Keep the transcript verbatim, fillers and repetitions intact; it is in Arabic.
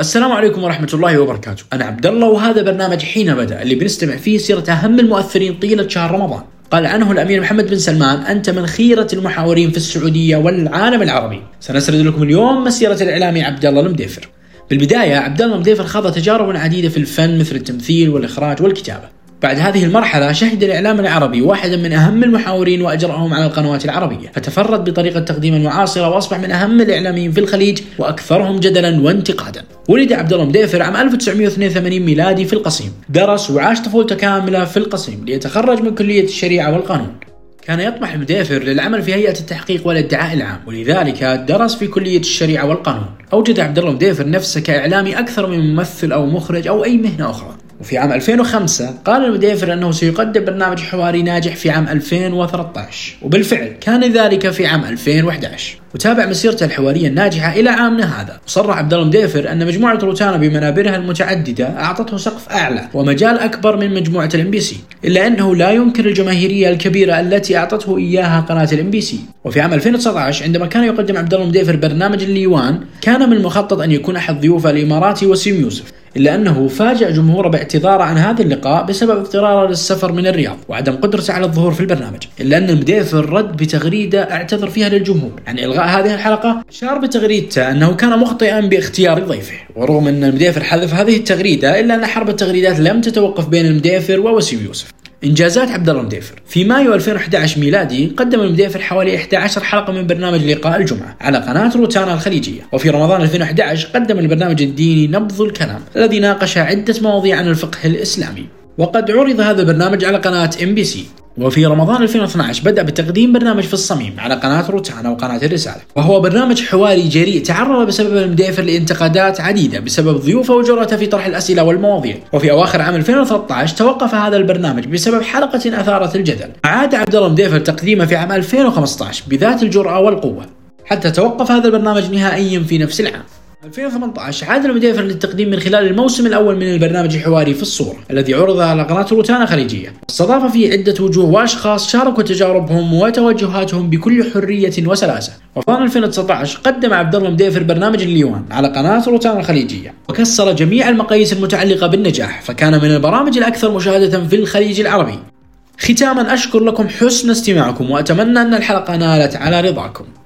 السلام عليكم ورحمة الله وبركاته، أنا عبد الله وهذا برنامج حين بدأ اللي بنستمع فيه سيرة أهم المؤثرين طيلة شهر رمضان. قال عنه الأمير محمد بن سلمان: أنت من خيرة المحاورين في السعودية والعالم العربي. سنسرد لكم اليوم مسيرة الإعلامي عبد الله المديفر. بالبداية عبد الله المديفر خاض تجارب عديدة في الفن مثل التمثيل والإخراج والكتابة. بعد هذه المرحلة شهد الإعلام العربي واحدا من أهم المحاورين وأجرأهم على القنوات العربية، فتفرد بطريقة تقديم معاصرة وأصبح من أهم الإعلاميين في الخليج وأكثرهم جدلا وانتقادا. ولد عبد الله المديفر عام ألف وتسعمئة واثنين وثمانين ميلادي في القصيم، درس وعاش طفولته كاملة في القصيم ليتخرج من كلية الشريعة والقانون. كان يطمح المديفر للعمل في هيئة التحقيق والادعاء العام، ولذلك درس في كلية الشريعة والقانون. أوجد عبد الله المديفر نفسه كإعلامي أكثر من ممثل أو مخرج أو أي مهنة أخرى. وفي عام ألفين وخمسة قال المديفر أنه سيقدم برنامج حواري ناجح في عام ألفين وثلاثة عشر، وبالفعل كان ذلك في عام ألفين وأحد عشر. وتابع مسيرته الحوارية الناجحة إلى عامنا هذا. وصرح عبد الله المديفر أن مجموعة روتانا بمنابرها المتعددة أعطته سقف أعلى ومجال أكبر من مجموعة الإم بي سي، إلا أنه لا ينكر الجماهيرية الكبيرة التي أعطته إياها قناة الإم بي سي. وفي عام ألفين وتسعة عشر عندما كان يقدم عبد الله المديفر برنامج الليوان، كان من المخطط أن يكون أحد ضيوفه الإماراتي وسيم يوسف، إلا أنه فاجأ جمهوره باعتذاره عن هذا اللقاء بسبب اضطراره للسفر من الرياض وعدم قدرته على الظهور في البرنامج. إلا أن المديفر رد بتغريدة اعتذر فيها للجمهور عن إلغاء هذه الحلقة. شار بتغريدته أنه كان مخطئا باختيار ضيفه، ورغم أن المديفر حذف هذه التغريدة إلا أن حرب التغريدات لم تتوقف بين المديفر ووسيم يوسف. إنجازات عبد الله المديفر: في مايو ألفين وأحد عشر ميلادي قدم المديفر حوالي إحدى عشرة حلقة من برنامج لقاء الجمعة على قناة روتانا الخليجية. وفي رمضان ألفين وأحد عشر قدم البرنامج الديني نبض الكلام الذي ناقش عدة مواضيع عن الفقه الإسلامي، وقد عرض هذا البرنامج على قناة إم بي سي. وفي رمضان ألفين واثني عشر بدأ بتقديم برنامج في الصميم على قناة روتانا وقناة الرسالة، وهو برنامج حواري جريء تعرض بسبب المديفر لانتقادات عديدة بسبب ضيوفه وجرأته في طرح الأسئلة والمواضيع. وفي أواخر عام ألفين وثلاثة عشر توقف هذا البرنامج بسبب حلقة أثارت الجدل. عاد عبد الله المديفر تقديمه في عام ألفين وخمسة عشر بذات الجرأة والقوة، حتى توقف هذا البرنامج نهائيا في نفس العام. ألفين وثمانية عشر عاد المديفر للتقديم من خلال الموسم الأول من البرنامج الحواري في الصورة الذي عرض على قناة روتانا خليجية. استضاف فيه عدة وجوه وأشخاص شاركوا تجاربهم وتوجهاتهم بكل حرية وسلاسة. وفي عام ألفين وتسعة عشر قدم عبد الله المديفر برنامج الليوان على قناة روتانا الخليجية، وكسر جميع المقاييس المتعلقة بالنجاح، فكان من البرامج الأكثر مشاهدة في الخليج العربي. ختاما أشكر لكم حسن استماعكم، وأتمنى أن الحلقة نالت على رضاكم.